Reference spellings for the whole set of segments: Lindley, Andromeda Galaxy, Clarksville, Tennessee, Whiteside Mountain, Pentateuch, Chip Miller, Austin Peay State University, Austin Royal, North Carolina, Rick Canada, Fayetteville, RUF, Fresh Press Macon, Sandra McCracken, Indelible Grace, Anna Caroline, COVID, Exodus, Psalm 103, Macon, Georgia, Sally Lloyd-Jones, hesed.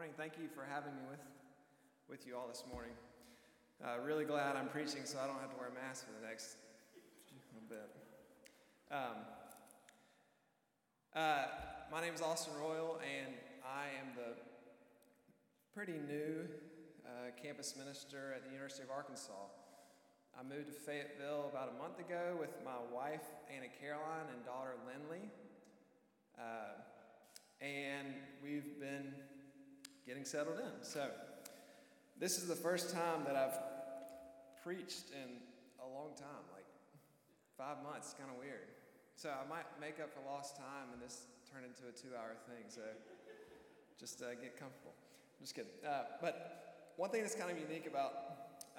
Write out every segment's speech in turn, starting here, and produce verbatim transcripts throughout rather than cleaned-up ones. morning. Thank you for having me with, with you all this morning. Uh, really glad I'm preaching so I don't have to wear a mask for the next little bit. Um, uh, my name is Austin Royal, and I am the pretty new uh, campus minister at the University of Arkansas. I moved to Fayetteville about a month ago with my wife, Anna Caroline, and daughter, Lindley. Uh, and we've been getting settled in. So this is the first time that I've preached in a long time, like five months, kind of weird. So I might make up for lost time and this turn into a two-hour thing. So just uh, get comfortable. I'm just kidding. Uh, but one thing that's kind of unique about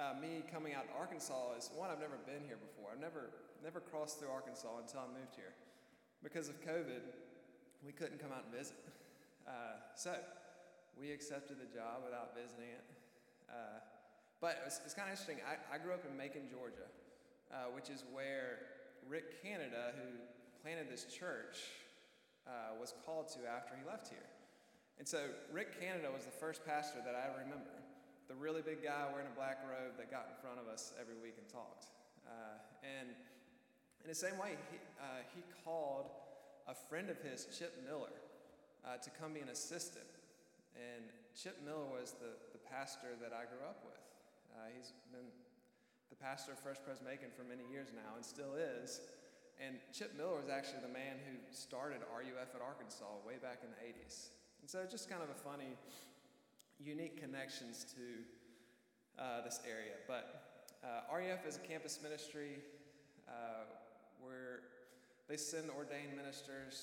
Uh, me coming out to Arkansas is, one, I've never been here before. I've never never crossed through Arkansas until I moved here. Because of COVID, we couldn't come out and visit. Uh, so we accepted the job without visiting it. Uh, but it was, it's kind of interesting. I, I grew up in Macon, Georgia, uh, which is where Rick Canada, who planted this church, uh, was called to after he left here. And so Rick Canada was the first pastor that I remember. The really big guy wearing a black robe that got in front of us every week and talked. Uh, and in the same way, he, uh, he called a friend of his, Chip Miller, uh, to come be an assistant. And Chip Miller was the, the pastor that I grew up with. Uh, he's been the pastor of Fresh Press Macon for many years now and still is. And Chip Miller was actually the man who started R U F at Arkansas way back in the eighties. And so just kind of a funny, unique connections to uh, this area. But uh, R U F is a campus ministry uh, where they send ordained ministers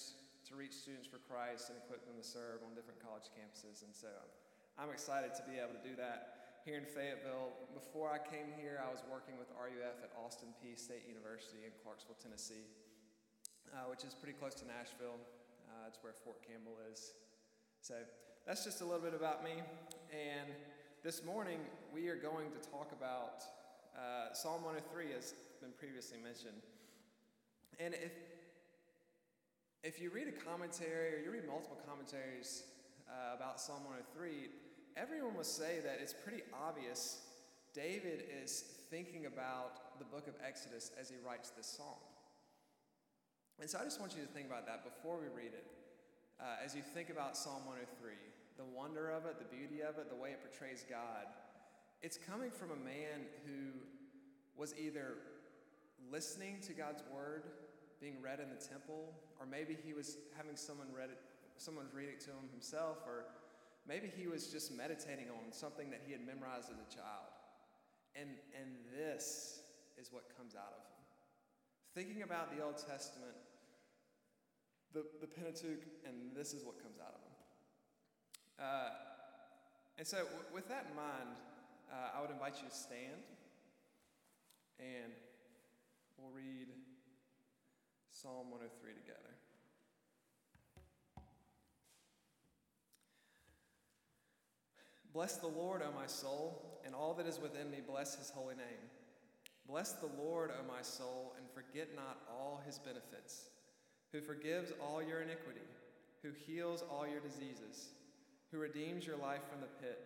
to reach students for Christ and equip them to serve on different college campuses. And so I'm, I'm excited to be able to do that here in Fayetteville. Before I came here, I was working with R U F at Austin Peay State University in Clarksville, Tennessee, uh, which is pretty close to Nashville. Uh, it's where Fort Campbell is. So that's just a little bit about me, and this morning we are going to talk about uh, Psalm one oh three, as been previously mentioned. And if if you read a commentary, or you read multiple commentaries uh, about Psalm one oh three, everyone will say that it's pretty obvious David is thinking about the book of Exodus as he writes this psalm. And so I just want you to think about that before we read it, uh, as you think about Psalm one oh three. The wonder of it, the beauty of it, the way it portrays God. It's coming from a man who was either listening to God's word being read in the temple, or maybe he was having someone read it, someone read it to him himself, or maybe he was just meditating on something that he had memorized as a child. And, and this is what comes out of him. Thinking about the Old Testament, the, the Pentateuch, and this is what comes out of him. Uh, and so w- with that in mind, uh, I would invite you to stand, and we'll read Psalm one oh three together. Bless the Lord, O my soul, and all that is within me, bless his holy name. Bless the Lord, O my soul, and forget not all his benefits, who forgives all your iniquity, who heals all your diseases, who redeems your life from the pit,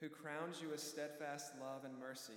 who crowns you with steadfast love and mercy,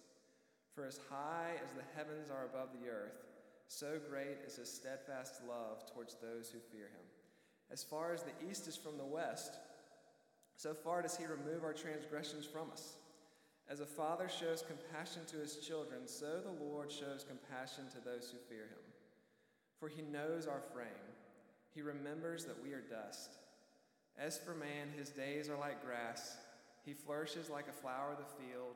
For as high as the heavens are above the earth, so great is his steadfast love towards those who fear him. As far as the east is from the west, so far does he remove our transgressions from us. As a father shows compassion to his children, so the Lord shows compassion to those who fear him. For he knows our frame. He remembers that we are dust. As for man, his days are like grass. He flourishes like a flower of the field,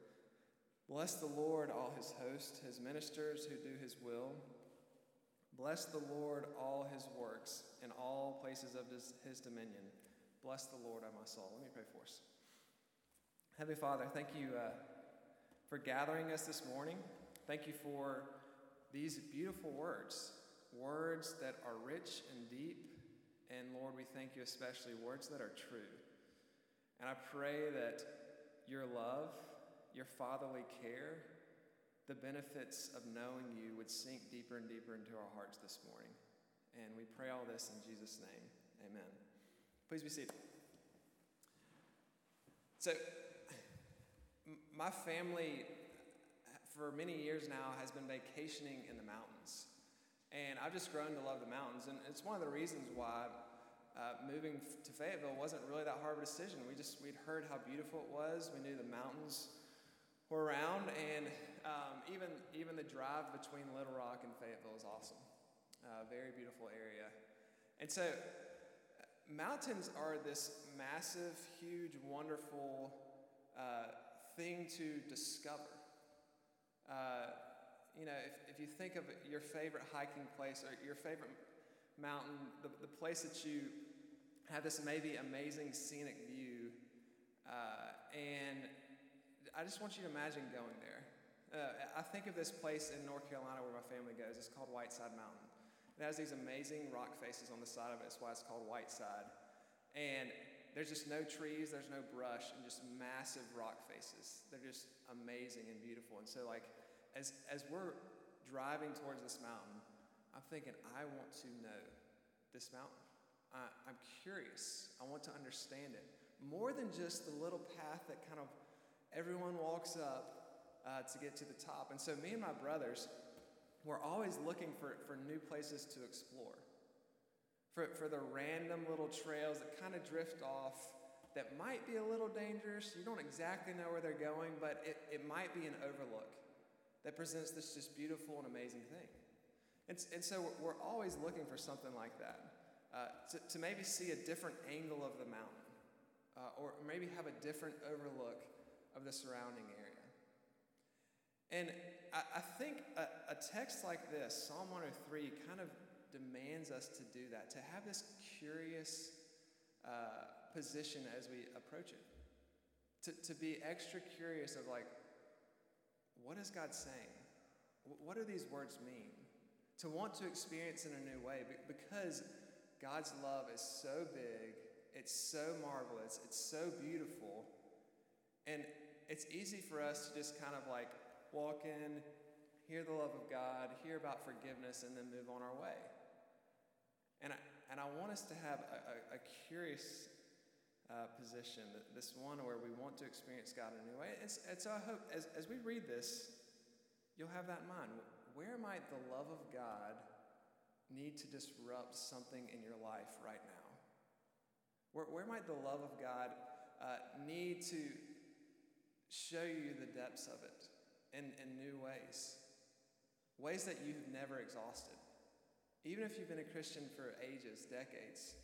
Bless the Lord, all his hosts, his ministers who do his will. Bless the Lord, all his works, in all places of his, his dominion. Bless the Lord, O my soul. Let me pray for us. Heavenly Father, thank you uh, for gathering us this morning. Thank you for these beautiful words, words that are rich and deep. And Lord, we thank you especially words that are true. And I pray that your love, your fatherly care, the benefits of knowing you would sink deeper and deeper into our hearts this morning. And we pray all this in Jesus' name. Amen. Please be seated. So, my family for many years now has been vacationing in the mountains. And I've just grown to love the mountains. And it's one of the reasons why uh, moving to Fayetteville wasn't really that hard of a decision. We just, we'd heard how beautiful it was. We knew the mountains were around. And um, even, even the drive between Little Rock and Fayetteville is awesome. Uh, very beautiful area. And so mountains are this massive, huge, wonderful uh, thing to discover. Uh, You know, if, if you think of your favorite hiking place or your favorite mountain, the, the place that you have this maybe amazing scenic view, uh, and I just want you to imagine going there. Uh, I think of this place in North Carolina where my family goes. It's called Whiteside Mountain. It has these amazing rock faces on the side of it. That's why it's called Whiteside. And there's just no trees, there's no brush, and just massive rock faces. They're just amazing and beautiful. And so, like, As as we're driving towards this mountain, I'm thinking, I want to know this mountain. I, I'm curious. I want to understand it. More than just the little path that kind of everyone walks up uh, to get to the top. And so me and my brothers, we're always looking for, for new places to explore. For, for the random little trails that kind of drift off that might be a little dangerous. You don't exactly know where they're going, but it, it might be an overlook that presents this just beautiful and amazing thing. And, and so we're always looking for something like that, uh, to, to maybe see a different angle of the mountain, uh, or maybe have a different overlook of the surrounding area. And I, I think a, a text like this, Psalm one oh three, kind of demands us to do that, to have this curious uh, position as we approach it, to, to be extra curious of like, what is God saying? What do these words mean? To want to experience in a new way, because God's love is so big, it's so marvelous, it's so beautiful, and it's easy for us to just kind of like walk in, hear the love of God, hear about forgiveness, and then move on our way. And I, and I want us to have a, a, a curious Uh, position, this one where we want to experience God in a new way. And so I hope as, as we read this, you'll have that in mind. Where might the love of God need to disrupt something in your life right now? Where, where might the love of God uh, need to show you the depths of it in, in new ways? Ways that you've never exhausted. Even if you've been a Christian for ages, decades,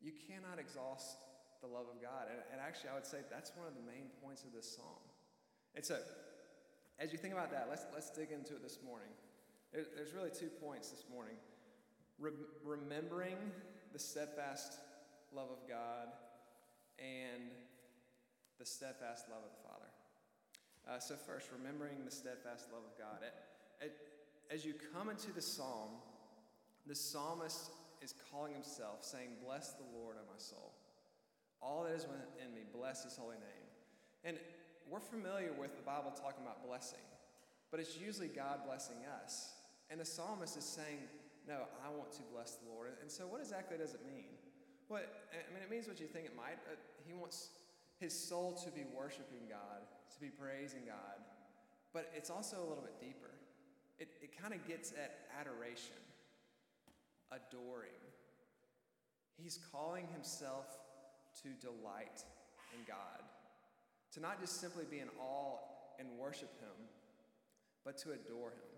you cannot exhaust the love of God. And, and actually, I would say that's one of the main points of this psalm. And so, as you think about that, let's let's dig into it this morning. There, there's really two points this morning. Re- remembering the steadfast love of God and the steadfast love of the Father. Uh, so first, remembering the steadfast love of God. It, it, as you come into the psalm, the psalmist is calling himself, saying, "Bless the Lord, O my soul. All that is within me, bless his holy name." And we're familiar with the Bible talking about blessing, but it's usually God blessing us. And the psalmist is saying, no, I want to bless the Lord. And so what exactly does it mean? Well, I mean, it means what you think it might. He wants his soul to be worshiping God, to be praising God. But it's also a little bit deeper. It, it kind of gets at adoration, adoring. He's calling himself to delight in God, to not just simply be in awe and worship him, but to adore him,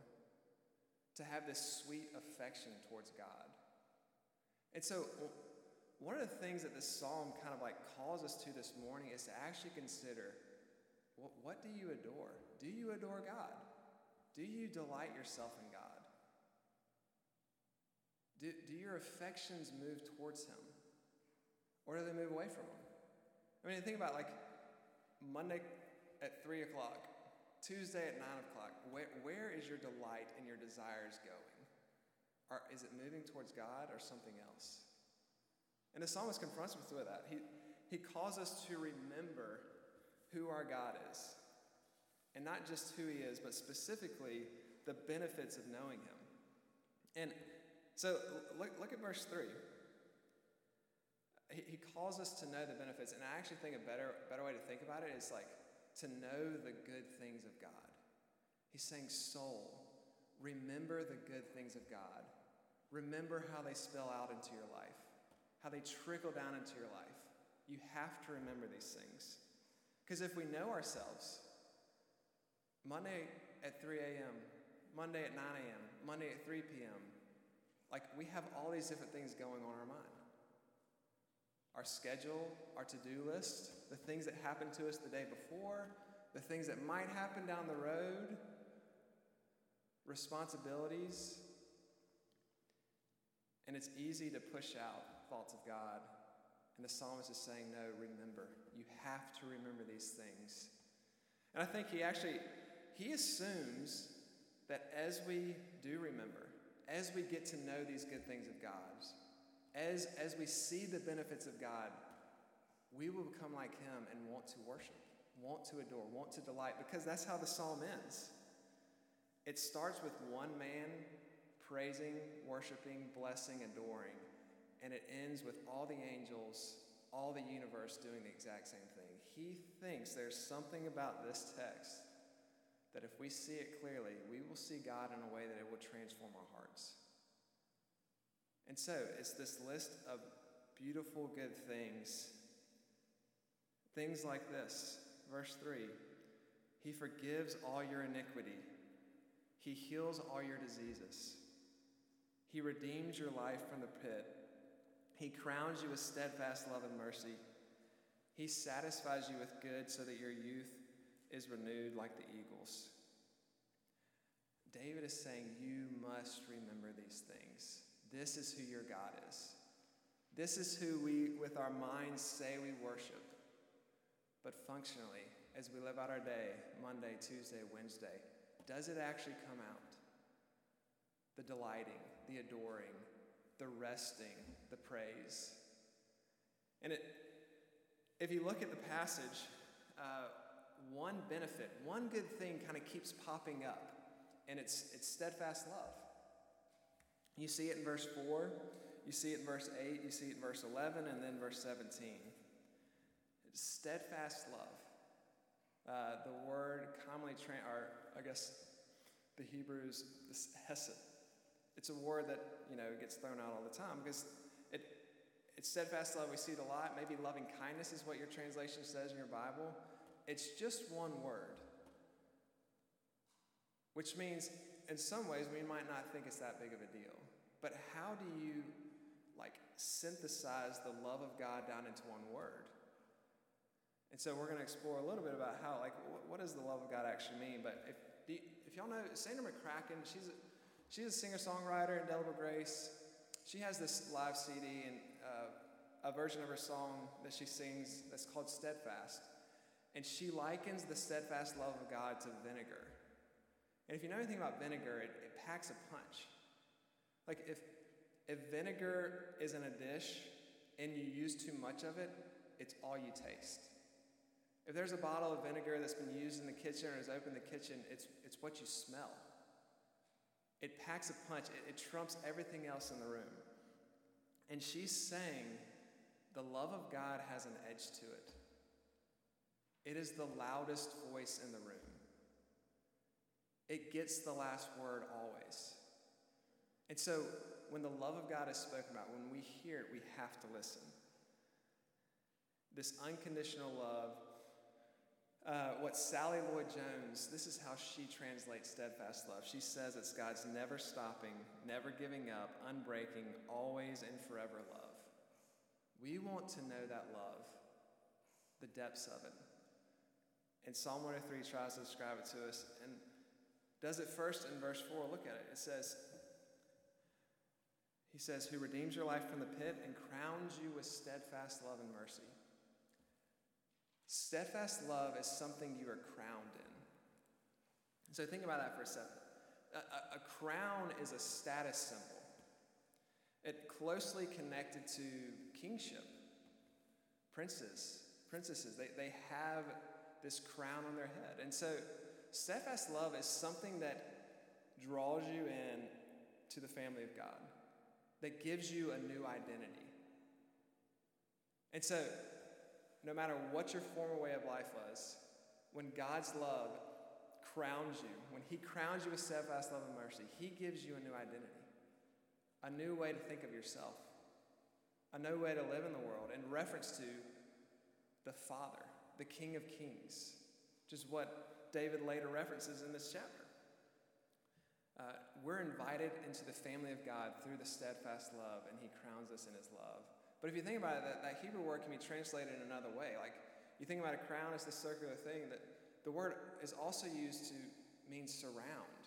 to have this sweet affection towards God. And so one of the things that this psalm kind of like calls us to this morning is to actually consider, what, what do you adore? Do you adore God? Do you delight yourself in God? Do, do your affections move towards him? Or do they move away from him? I mean, think about like Monday at three o'clock, Tuesday at nine o'clock. Where, where is your delight and your desires going? Or is it moving towards God or something else? And the psalmist confronts us with that. He, he calls us to remember who our God is. And not just who he is, but specifically the benefits of knowing him. And so look, look at verse three. He, he calls us to know the benefits, and I actually think a better, better way to think about it is like to know the good things of God. He's saying, soul, remember the good things of God. Remember how they spill out into your life, how they trickle down into your life. You have to remember these things. Because if we know ourselves, Monday at three a.m., Monday at nine a.m., Monday at three p.m., like, we have all these different things going on in our mind. Our schedule, our to-do list, the things that happened to us the day before, the things that might happen down the road, responsibilities. And it's easy to push out thoughts of God. And the psalmist is saying, no, remember. You have to remember these things. And I think he actually, he assumes that as we do remember, as we get to know these good things of God's, as, as we see the benefits of God, we will become like him and want to worship, want to adore, want to delight, because that's how the psalm ends. It starts with one man praising, worshiping, blessing, adoring, and it ends with all the angels, all the universe doing the exact same thing. He thinks there's something about this text that if we see it clearly, we will see God in a way that it will transform our hearts. And so it's this list of beautiful good things. Things like this, verse three, he forgives all your iniquity. He heals all your diseases. He redeems your life from the pit. He crowns you with steadfast love and mercy. He satisfies you with good so that your youth is renewed like the eagles. David is saying, you must remember these things. This is who your God is. This is who we, with our minds, say we worship. But functionally, as we live out our day, Monday, Tuesday, Wednesday, does it actually come out? The delighting, the adoring, the resting, the praise. And it, if you look at the passage, uh, one benefit, one good thing kind of keeps popping up, and it's it's steadfast love. You see it in verse four, you see it in verse eight, you see it in verse eleven, and then verse seventeen. It's steadfast love. Uh, the word commonly, tra- or I guess the Hebrews, this hesed. It's a word that, you know, gets thrown out all the time because it it's steadfast love. We see it a lot. Maybe loving kindness is what your translation says in your Bible. It's just one word, which means in some ways we might not think it's that big of a deal. But how do you like synthesize the love of God down into one word? And so we're going to explore a little bit about how, like, wh- what does the love of God actually mean? But if the, if y'all know Sandra McCracken, she's a, she's a singer-songwriter in Indelible Grace. She has this live C D and uh, a version of her song that she sings that's called Steadfast. And she likens the steadfast love of God to vinegar. And if you know anything about vinegar, it, it packs a punch. Like if if vinegar is in a dish and you use too much of it, it's all you taste. If there's a bottle of vinegar that's been used in the kitchen or is opened in the kitchen, it's it's what you smell. It packs a punch. It, it trumps everything else in the room. And she's saying the love of God has an edge to it. It is the loudest voice in the room. It gets the last word always. And so when the love of God is spoken about, when we hear it, we have to listen. this unconditional love. Uh, what Sally Lloyd-Jones, this is how she translates steadfast love. She says it's God's never stopping, never giving up, unbreaking, always and forever love. We want to know that love, the depths of it. And Psalm one oh three tries to describe it to us and does it first in verse four. Look at it. It says, he says, who redeems your life from the pit and crowns you with steadfast love and mercy. Steadfast love is something you are crowned in. So think about that for a second. A, a, a crown is a status symbol. It closely connected to kingship. Princes, princesses, they, they have this crown on their head. And so steadfast love is something that draws you in to the family of God, that gives you a new identity. And so no matter what your former way of life was, when God's love crowns you, when he crowns you with steadfast love and mercy, he gives you a new identity, a new way to think of yourself, a new way to live in the world in reference to the Father, the King of Kings, which is what David later references in this chapter. Uh, we're invited into the family of God through the steadfast love, and he crowns us in his love. But if you think about it, that, that Hebrew word can be translated in another way. Like, you think about a crown as this circular thing, that the word is also used to mean surround.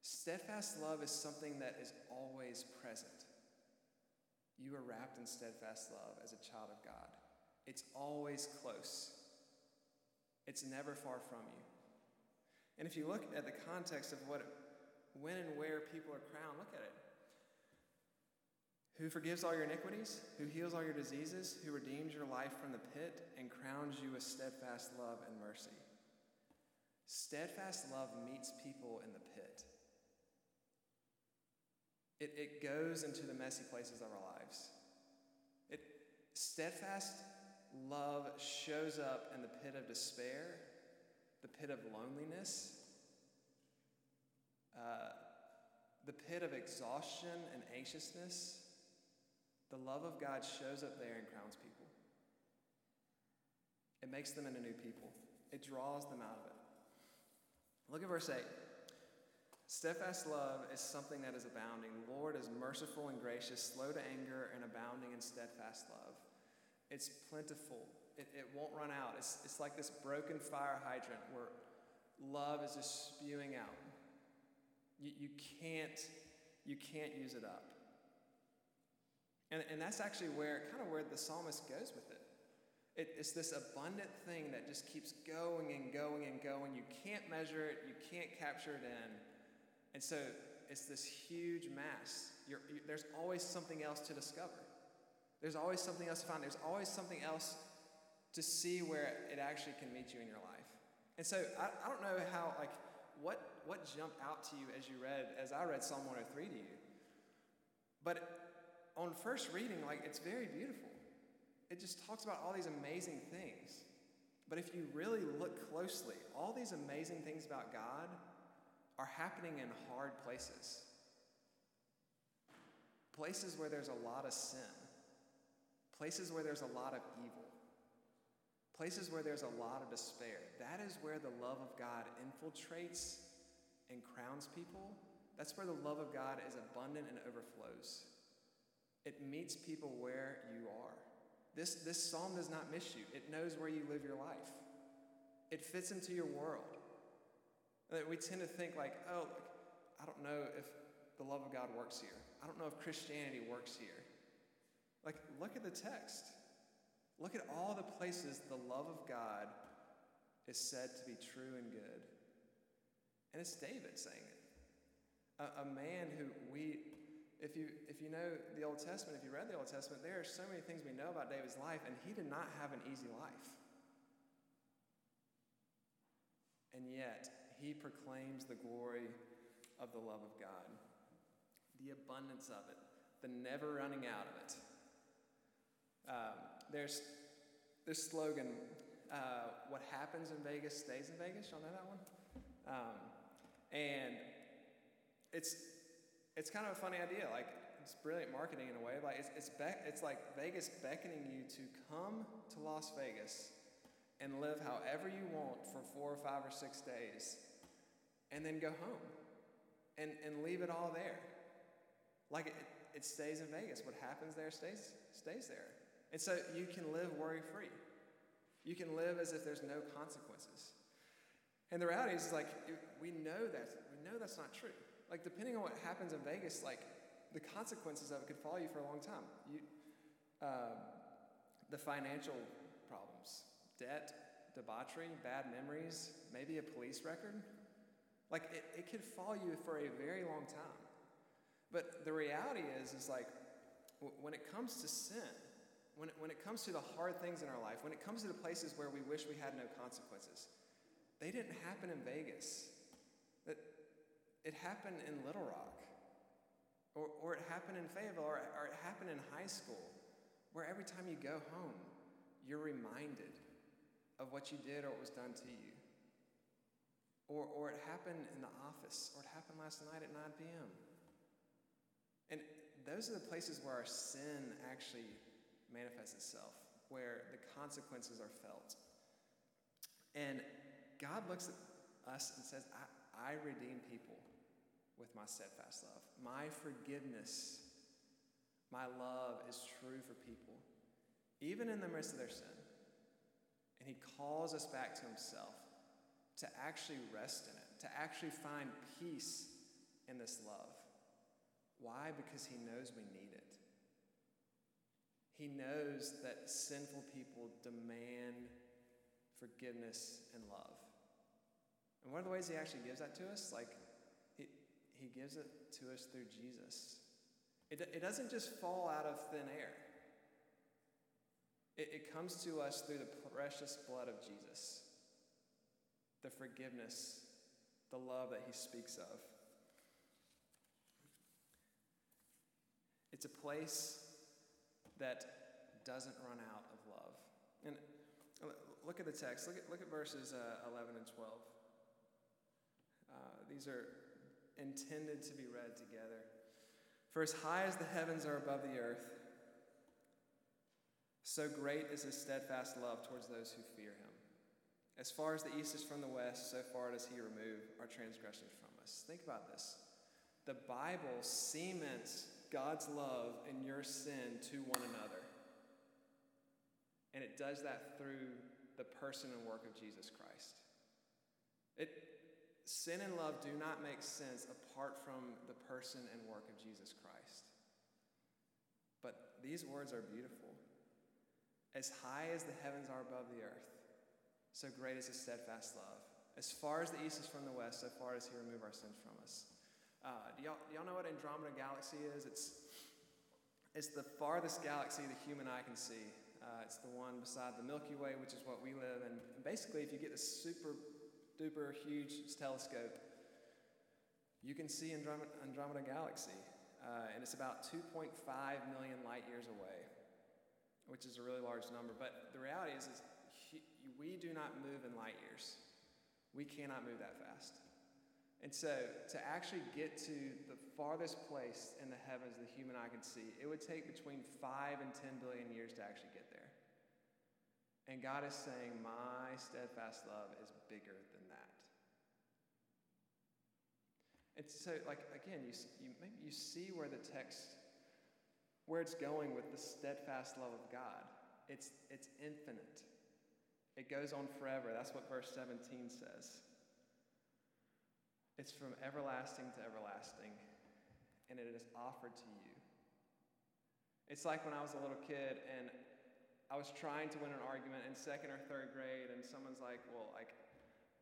Steadfast love is something that is always present. You are wrapped in steadfast love as a child of God. It's always close. It's never far from you. And if you look at the context of what, when and where people are crowned, look at it. Who forgives all your iniquities, who heals all your diseases, who redeems your life from the pit and crowns you with steadfast love and mercy. Steadfast love meets people in the pit. It, it goes into the messy places of our lives. It, steadfast love shows up in the pit of despair, the pit of loneliness, uh, the pit of exhaustion and anxiousness. The love of God shows up there and crowns people. It makes them into new people. It draws them out of it. Look at verse eight. Steadfast love is something that is abounding. The Lord is merciful and gracious, slow to anger, and abounding in steadfast love. It's plentiful. It, it won't run out. It's, it's like this broken fire hydrant where love is just spewing out. You, you can't, you can't use it up. And, and that's actually where, kind of where the psalmist goes with it. it. It's this abundant thing that just keeps going and going and going. You can't measure it. You can't capture it in. And so it's this huge mass. You're, you, there's always something else to discover. There's always something else to find. There's always something else to see where it actually can meet you in your life. And so I, I don't know how, like, what what jumped out to you as you read, as I read Psalm one oh three to you. But It, on first reading, like, it's very beautiful. It just talks about all these amazing things. But if you really look closely, all these amazing things about God are happening in hard places. Places where there's a lot of sin. Places where there's a lot of evil. Places where there's a lot of despair. That is where the love of God infiltrates and crowns people. That's where the love of God is abundant and overflows. It meets people where you are. This, this psalm does not miss you. It knows where you live your life. It fits into your world. We tend to think like, oh, like, I don't know if the love of God works here. I don't know if Christianity works here. Like, look at the text. Look at all the places the love of God is said to be true and good. And it's David saying it. A, a man who we... If you if you know the Old Testament, if you read the Old Testament, there are so many things we know about David's life, and he did not have an easy life. And yet, he proclaims the glory of the love of God, the abundance of it, the never running out of it. Um, there's this slogan, uh, what happens in Vegas stays in Vegas. Y'all know that one? Um, and it's... It's kind of a funny idea. Like, it's brilliant marketing in a way. Like it's it's be- it's like Vegas beckoning you to come to Las Vegas and live however you want for four or five or six days, and then go home, and and leave it all there. Like it, it stays in Vegas. What happens there stays stays there. And so you can live worry-free. You can live as if there's no consequences. And the reality is, like, we know that we know that's not true. Like, depending on what happens in Vegas, like, the consequences of it could follow you for a long time. You, uh, the financial problems, debt, debauchery, bad memories, maybe a police record. Like, it, it could follow you for a very long time. But the reality is, is like, w- when it comes to sin, when it, when it comes to the hard things in our life, when it comes to the places where we wish we had no consequences, they didn't happen in Vegas. It, it happened in Little Rock, or, or it happened in Fayetteville, or, or it happened in high school, where every time you go home, you're reminded of what you did or what was done to you. Or, or it happened in the office, or it happened last night at nine p.m. And those are the places where our sin actually manifests itself, where the consequences are felt. And God looks at us and says, I, I redeem people with my steadfast love. My forgiveness, my love is true for people, even in the midst of their sin. And he calls us back to himself to actually rest in it, to actually find peace in this love. Why? Because he knows we need it. He knows that sinful people demand forgiveness and love. And one of the ways he actually gives that to us, like, he, he gives it to us through Jesus. It, it doesn't just fall out of thin air. It, it comes to us through the precious blood of Jesus, the forgiveness, the love that he speaks of. It's a place that doesn't run out of love. And look at the text. Look at, look at verses uh, eleven and twelve. Uh, these are intended to be read together. For as high as the heavens are above the earth, so great is his steadfast love towards those who fear him. As far as the east is from the west, so far does he remove our transgressions from us. Think about this. The Bible cements God's love and your sin to one another. And it does that through the person and work of Jesus Christ. It, sin and love do not make sense apart from the person and work of Jesus Christ. But these words are beautiful. As high as the heavens are above the earth, so great is his steadfast love. As far as the east is from the west, so far does he remove our sins from us. Uh, do, y'all, do y'all know what Andromeda Galaxy is? It's it's the farthest galaxy the human eye can see. Uh, it's the one beside the Milky Way, which is what we live in. And basically, if you get this super duper huge telescope, you can see Andromeda, Andromeda Galaxy. Uh, and it's about two point five million light years away, which is a really large number. But the reality is, is we do not move in light years. We cannot move that fast. And so to actually get to the farthest place in the heavens the human eye can see, it would take between five and ten billion years to actually get there. And God is saying, my steadfast love is bigger than that. And so, like, again, you, you maybe you see where the text, where it's going with the steadfast love of God. It's, it's infinite. It goes on forever. That's what verse seventeen says. It's from everlasting to everlasting, and it is offered to you. It's like when I was a little kid, and I was trying to win an argument in second or third grade, and someone's like, well, like,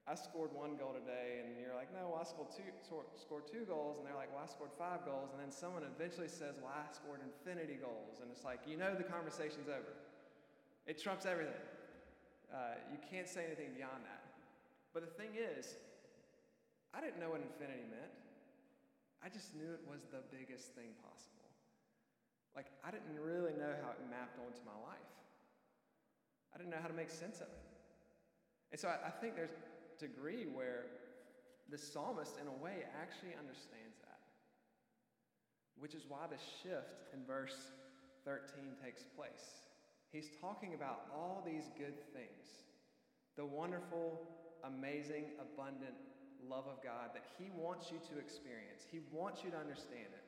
I scored one goal today, and you're like, no, well, I scored two, scored two goals, and they're like, well, I scored five goals, and then someone eventually says, well, I scored infinity goals, and it's like, you know the conversation's over. It trumps everything. Uh, you can't say anything beyond that. But the thing is, I didn't know what infinity meant. I just knew it was the biggest thing possible. Like, I didn't really know how it mapped onto my life. I didn't know how to make sense of it. And so I, I think there's a degree where the psalmist, in a way, actually understands that. which is why the shift in verse thirteen takes place. He's talking about all these good things, the wonderful, amazing, abundant love of God that he wants you to experience. He wants you to understand it.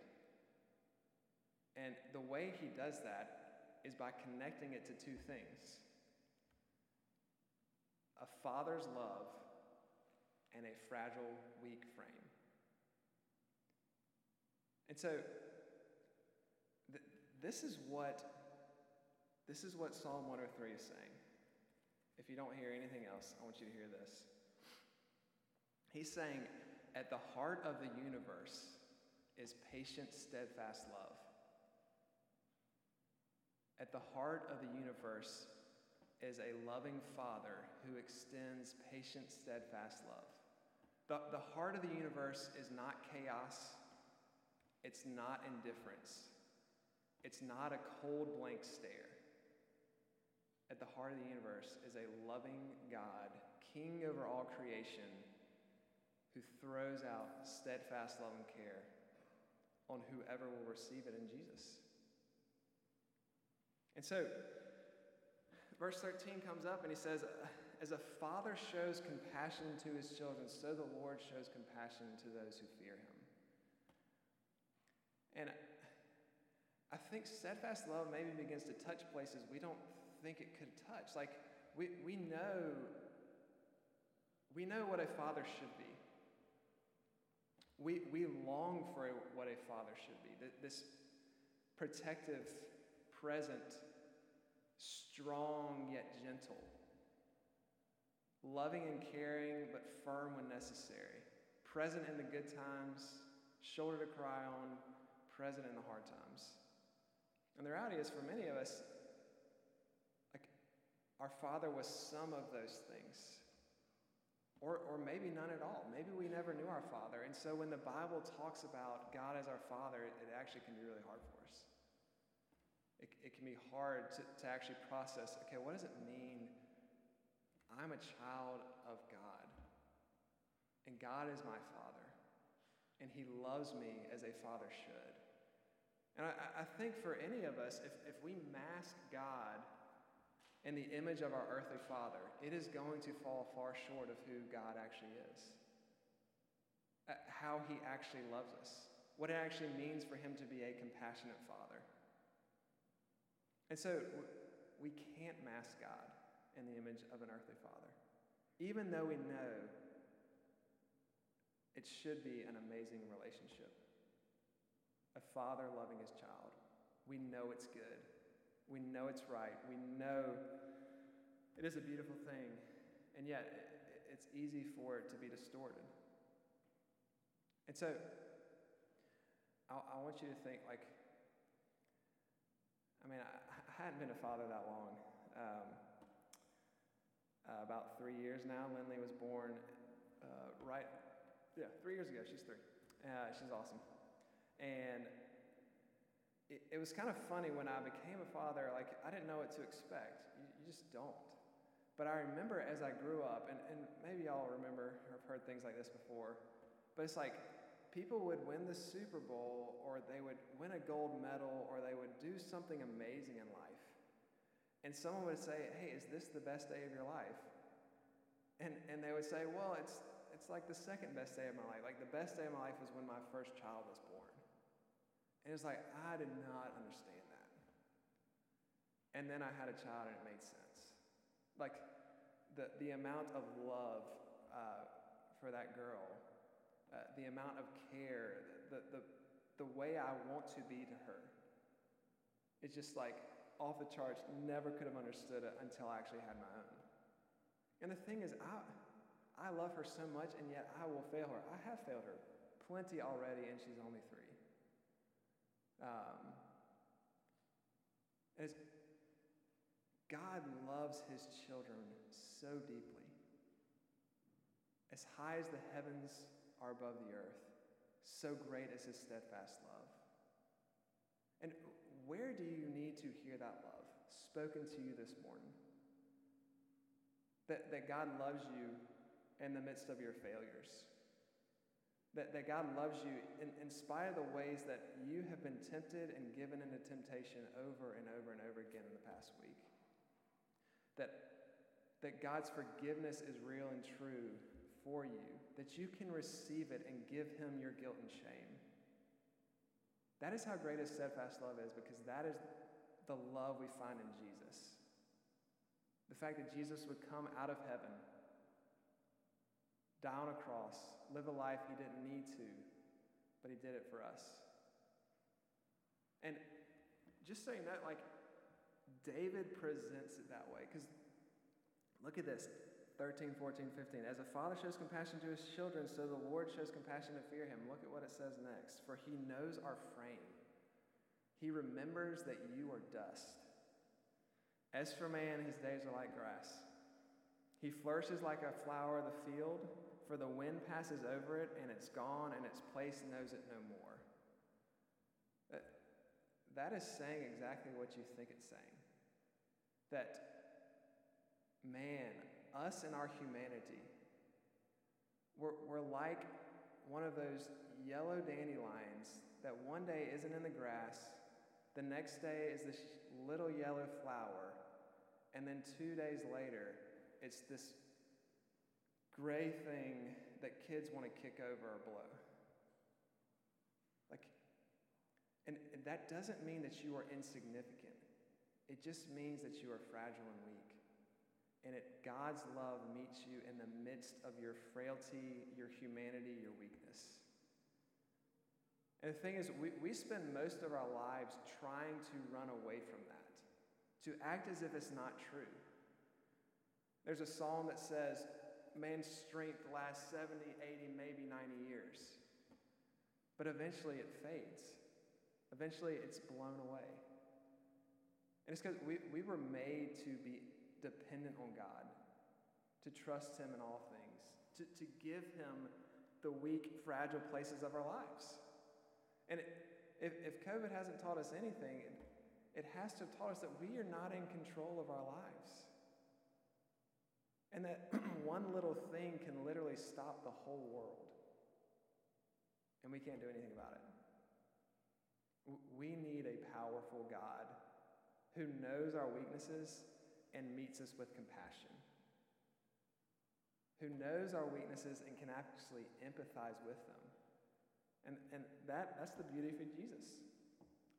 And the way he does that is by connecting it to two things: a father's love and a fragile, weak frame. And so th- this is what this is what Psalm one oh three is saying. If you don't hear anything else, I want you to hear this. He's saying, at the heart of the universe is patient, steadfast love. At the heart of the universe is a loving Father who extends patient, steadfast love. The, the heart of the universe is not chaos. It's not indifference. It's not a cold, blank stare. At the heart of the universe is a loving God, King over all creation, who throws out steadfast love and care on whoever will receive it in Jesus. And so, verse thirteen comes up and he says, as a father shows compassion to his children, so the Lord shows compassion to those who fear him. And I think steadfast love maybe begins to touch places we don't think it could touch. Like, we we know, we know what a father should be. We, we long for what a father should be. This protective, present, strong yet gentle, loving and caring but firm when necessary, present in the good times, shoulder to cry on, present in the hard times. And the reality is, for many of us, like, our Father was some of those things, or, or maybe none at all. Maybe we never knew our Father. And so when the Bible talks about God as our Father, it actually can be really hard for us. It, it can be hard to, to actually process, okay, what does it mean I'm a child of God, and God is my Father, and he loves me as a father should? And I, I think for any of us, if, if we mask God in the image of our earthly father, it is going to fall far short of who God actually is, how he actually loves us, what it actually means for him to be a compassionate father. And so we can't mask God in the image of an earthly father, even though we know it should be an amazing relationship. A father loving his child. We know it's good. We know it's right. We know it is a beautiful thing. And yet it's easy for it to be distorted. And so I, I want you to think, like, I mean, I, I hadn't been a father that long. Um, uh, about three years now. Lindley was born uh, right, yeah, three years ago. She's three. Uh, she's awesome. And it, it was kind of funny when I became a father, like, I didn't know what to expect. You, you just don't. But I remember as I grew up, and, and maybe y'all remember or have heard things like this before, but it's like, people would win the Super Bowl, or they would win a gold medal, or they would do something amazing in life. And someone would say, hey, is this the best day of your life? And and they would say, well, it's it's like the second best day of my life. Like, the best day of my life was when my first child was born. And it's like, I did not understand that. And then I had a child, and it made sense. Like, the, the amount of love uh, for that girl, Uh, the amount of care, the, the the way I want to be to her, it's just like off the charts. Never could have understood it until I actually had my own. And the thing is, I I love her so much, and yet I will fail her. I have failed her plenty already, and she's only three. Um, and it's, God loves his children so deeply. As high as the heavens are above the earth, so great is his steadfast love. And where do you need to hear that love spoken to you this morning? That, that God loves you in the midst of your failures. That, that God loves you in, in spite of the ways that you have been tempted and given into temptation over and over and over again in the past week. That, that God's forgiveness is real and true for you. That you can receive it and give him your guilt and shame. That is how great his steadfast love is, because that is the love we find in Jesus. The fact that Jesus would come out of heaven, die on a cross, live a life he didn't need to, but he did it for us. And just so you know, like, David presents it that way, because look at this, thirteen, fourteen, fifteen. As a father shows compassion to his children, so the Lord shows compassion to fear him. Look at what it says next. For he knows our frame. He remembers that you are dust. As for man, his days are like grass. He flourishes like a flower of the field, for the wind passes over it, and it's gone, and its place knows it no more. That is saying exactly what you think it's saying. That, man, us and our humanity, we're, we're like one of those yellow dandelions that one day isn't in the grass, the next day is this little yellow flower, and then two days later, it's this gray thing that kids want to kick over or blow. Like, and, and that doesn't mean that you are insignificant. It just means that you are fragile and weak. And it, God's love meets you in the midst of your frailty, your humanity, your weakness. And the thing is, we, we spend most of our lives trying to run away from that, to act as if it's not true. There's a psalm that says, man's strength lasts seventy, eighty, maybe ninety years. But eventually it fades. Eventually it's blown away. And it's because we, we were made to be dependent on God, to trust him in all things, to, to give him the weak, fragile places of our lives. And it, if, if COVID hasn't taught us anything, it, it has to have taught us that we are not in control of our lives. And that one little thing can literally stop the whole world. And we can't do anything about it. We need a powerful God who knows our weaknesses and meets us with compassion. Who knows our weaknesses and can actually empathize with them. And, and that, that's the beauty for Jesus.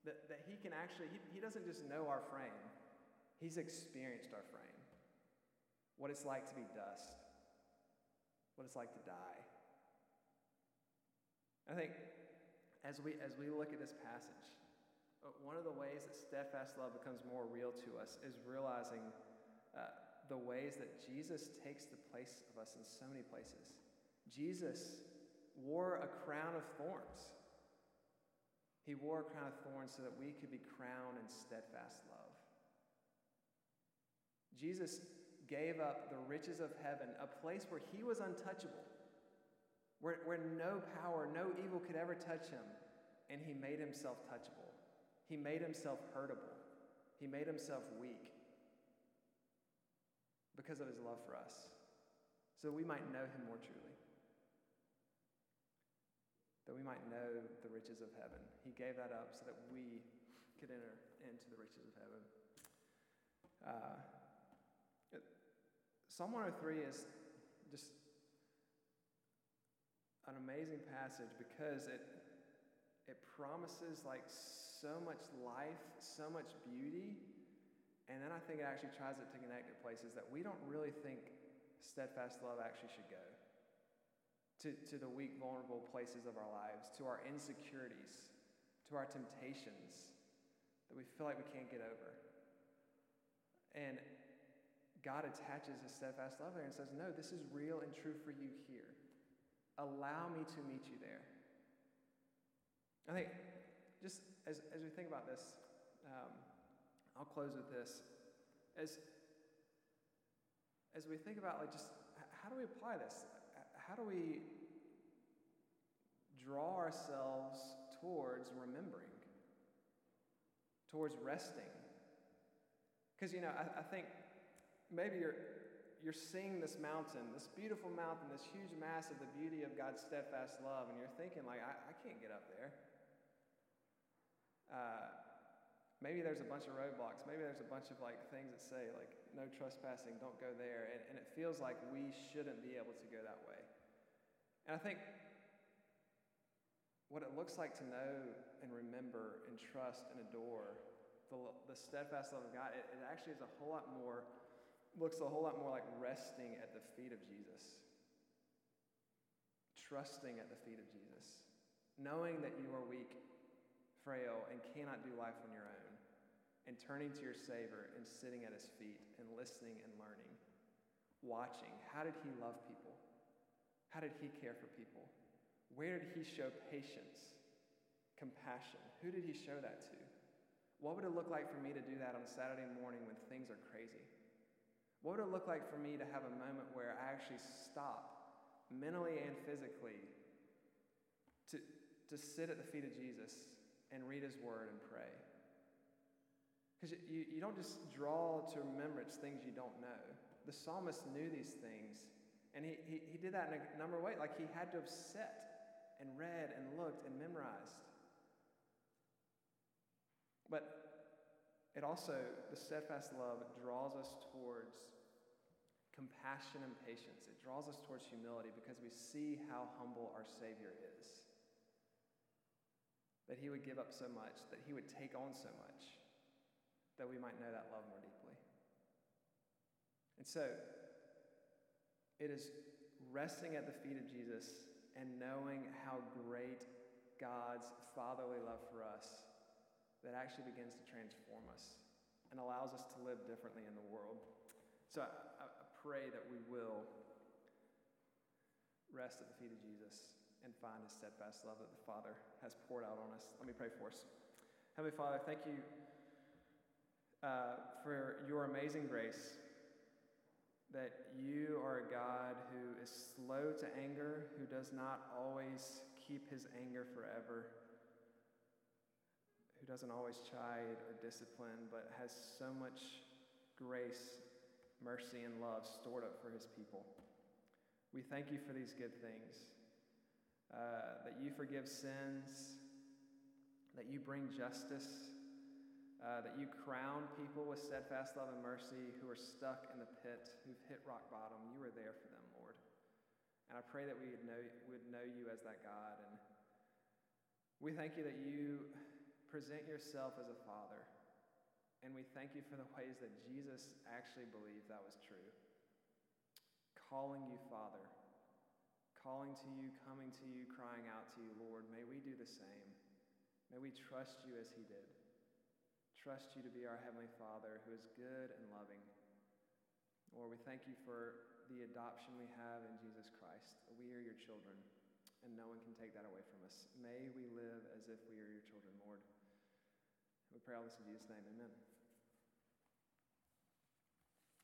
That, that he can actually, he, he doesn't just know our frame. He's experienced our frame. What it's like to be dust, what it's like to die. I think as we as we look at this passage, one of the ways that steadfast love becomes more real to us is realizing uh, the ways that Jesus takes the place of us in so many places. Jesus wore a crown of thorns. He wore a crown of thorns so that we could be crowned in steadfast love. Jesus gave up the riches of heaven, a place where he was untouchable, where, where no power, no evil could ever touch him, and he made himself touchable. He made himself hurtable. He made himself weak because of his love for us, so that we might know him more truly, that we might know the riches of heaven. He gave that up so that we could enter into the riches of heaven. Uh, Psalm one oh three is just an amazing passage because it it promises like so much life, so much beauty, and then I think it actually tries it to connect to places that we don't really think steadfast love actually should go. To, to the weak, vulnerable places of our lives, to our insecurities, to our temptations that we feel like we can't get over. And God attaches his steadfast love there and says, no, this is real and true for you here. Allow me to meet you there. I think, just as, as we think about this, um, I'll close with this. As, as we think about, like, just how do we apply this? How do we draw ourselves towards remembering, towards resting? Because, you know, I, I think maybe you're you're seeing this mountain, this beautiful mountain, this huge mass of the beauty of God's steadfast love, and you're thinking, like, I, I can't get up there. Uh, maybe there's a bunch of roadblocks. Maybe there's a bunch of, like, things that say, like, no trespassing, don't go there. And, and it feels like we shouldn't be able to go that way. And I think what it looks like to know and remember and trust and adore the, the steadfast love of God, it, it actually is a whole lot more, looks a whole lot more like resting at the feet of Jesus. Trusting at the feet of Jesus. Knowing that you are weak, frail, and cannot do life on your own. And turning to your Savior and sitting at his feet and listening and learning. Watching. How did he love people? How did he care for people? Where did he show patience, compassion? Who did he show that to? What would it look like for me to do that on Saturday morning when things are crazy? What would it look like for me to have a moment where I actually stop, mentally and physically, to, to sit at the feet of Jesus and read his word and pray? Because you, you don't just draw to remembrance things you don't know. The psalmist knew these things, and he, he, he did that in a number of ways. Like, he had to have sat and read and looked and memorized. But it also, the steadfast love draws us towards compassion and patience. It draws us towards humility because we see how humble our Savior is. That he would give up so much, that he would take on so much, that we might know that love more deeply. And so, it is resting at the feet of Jesus and knowing how great God's fatherly love for us that actually begins to transform us and allows us to live differently in the world. So I, I pray that we will rest at the feet of Jesus and find his steadfast love that the Father has poured out on us. Let me pray for us. Heavenly Father, thank you uh, for your amazing grace, that you are a God who is slow to anger, who does not always keep his anger forever, who doesn't always chide or discipline, but has so much grace, mercy, and love stored up for his people. We thank you for these good things, uh, that you forgive sins, that you bring justice, Uh, that you crown people with steadfast love and mercy who are stuck in the pit, who've hit rock bottom. You are there for them, Lord. And I pray that we would know, would know you as that God. And we thank you that you present yourself as a father. And we thank you for the ways that Jesus actually believed that was true. Calling you Father. Calling to you, coming to you, crying out to you, Lord. May we do the same. May we trust you as he did. Trust you to be our Heavenly Father who is good and loving. Lord, we thank you for the adoption we have in Jesus Christ. We are your children, and no one can take that away from us. May we live as if we are your children, Lord. We pray all this in Jesus' name. Amen.